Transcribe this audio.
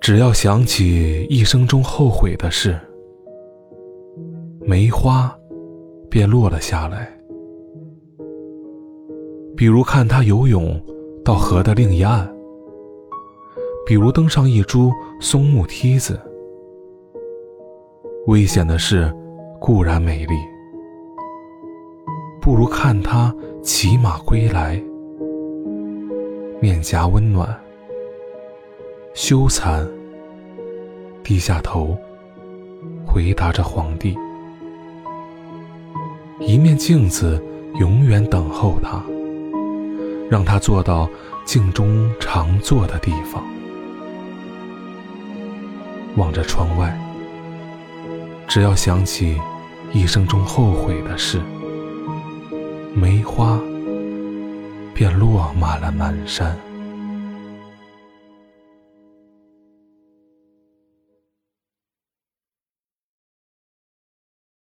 只要想起一生中后悔的事，梅花便落了下来。比如看他游泳到河的另一岸，比如登上一株松木梯子。危险的事固然美丽，不如看他骑马归来，面颊温暖，羞惭低下头回答着皇帝。一面镜子永远等候他，让他坐到镜中常坐的地方，望着窗外，只要想起一生中后悔的事，梅花便落满了满山。